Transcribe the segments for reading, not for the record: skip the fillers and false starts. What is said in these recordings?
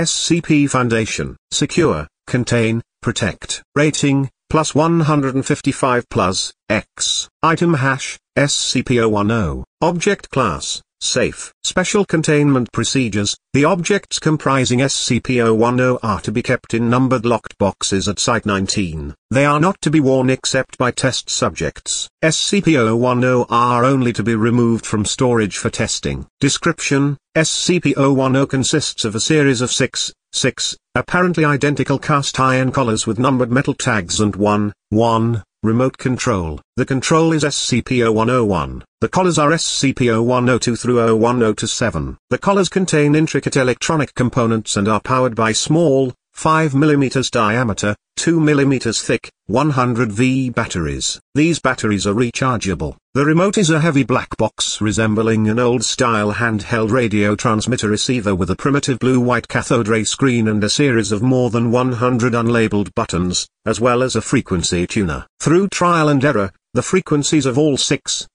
SCP Foundation, Secure, Contain, Protect. Rating, +155+, X. Item hash, SCP-010. Object class, Safe. Special containment procedures. The objects comprising SCP-010 are to be kept in numbered locked boxes at Site-19. They are not to be worn except by test subjects. SCP-010 are only to be removed from storage for testing. Description: SCP-010 consists of a series of six, apparently identical cast iron collars with numbered metal tags and one, remote control. The control is SCP-0101. The collars are SCP-0102 through 01027. The collars contain intricate electronic components and are powered by small, 5 mm diameter, 2 mm thick, 100V batteries. These batteries are rechargeable. The remote is a heavy black box resembling an old-style handheld radio transmitter receiver with a primitive blue-white cathode ray screen and a series of more than 100 unlabeled buttons, as well as a frequency tuner. Through trial and error, the frequencies of all six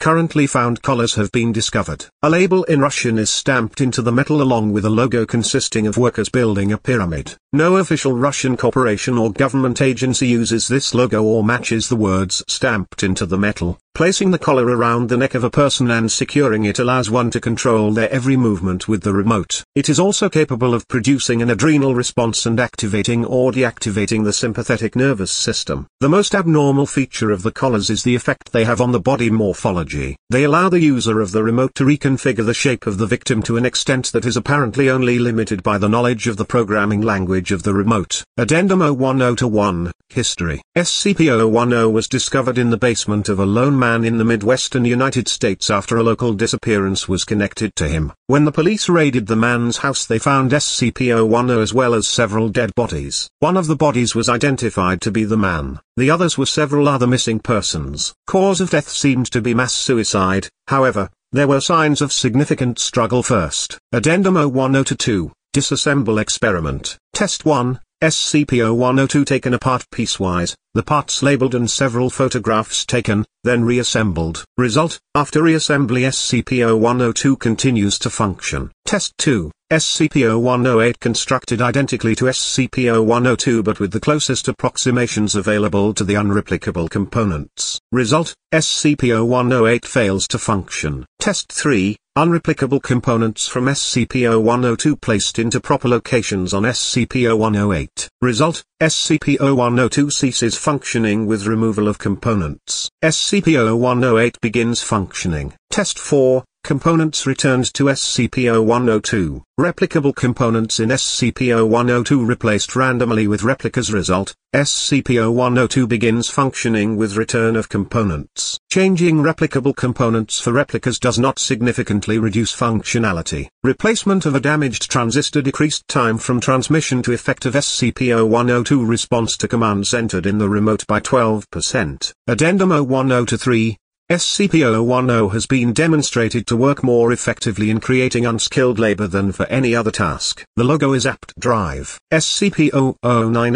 currently found collars have been discovered. A label in Russian is stamped into the metal along with a logo consisting of workers building a pyramid. No official Russian corporation or government agency uses this logo or matches the words stamped into the metal. Placing the collar around the neck of a person and securing it allows one to control their every movement with the remote. It is also capable of producing an adrenal response and activating or deactivating the sympathetic nervous system. The most abnormal feature of the collars is the effect they have on the body morphology. They allow the user of the remote to reconfigure the shape of the victim to an extent that is apparently only limited by the knowledge of the programming language of the remote. Addendum 0102-1, History. SCP-010 was discovered in the basement of a lone man in the Midwestern United States after a local disappearance was connected to him. When the police raided the man's house, they found SCP-010 as well as several dead bodies. One of the bodies was identified to be the man. The others were several other missing persons. Cause of death seemed to be mass suicide. However, there were signs of significant struggle first. Addendum 0102-2, Disassemble Experiment. Test 1. SCP-0102 taken apart piecewise, the parts labeled and several photographs taken, then reassembled. Result: after reassembly, SCP-0102 continues to function. Test 2. SCP-0108 constructed identically to SCP-0102 but with the closest approximations available to the unreplicable components. Result: SCP-0108 fails to function. Test 3. Unreplicable components from SCP-0102 placed into proper locations on SCP-0108. Result: SCP-0102 ceases functioning with removal of components. SCP-0108 begins functioning. Test 4. Components returned to SCP-0102. Replicable components in SCP-0102 replaced randomly with replicas. Result: SCP-0102 begins functioning with return of components. Changing replicable components for replicas does not significantly reduce functionality. Replacement of a damaged transistor decreased time from transmission to effective SCP-0102 response to commands entered in the remote by 12%. Addendum 0102-3. SCP-010 has been demonstrated to work more effectively in creating unskilled labor than for any other task. The logo is apt drive. SCP-009,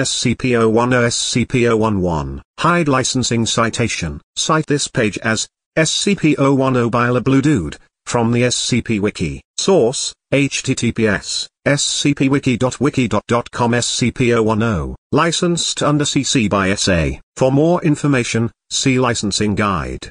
SCP-010, SCP-011. Hide licensing citation. Cite this page as SCP-010 by LaBlueDude, from the SCP Wiki. Source: https://scpwiki.wiki.com. SCP-010. Licensed under CC by SA. For more information, see Licensing Guide.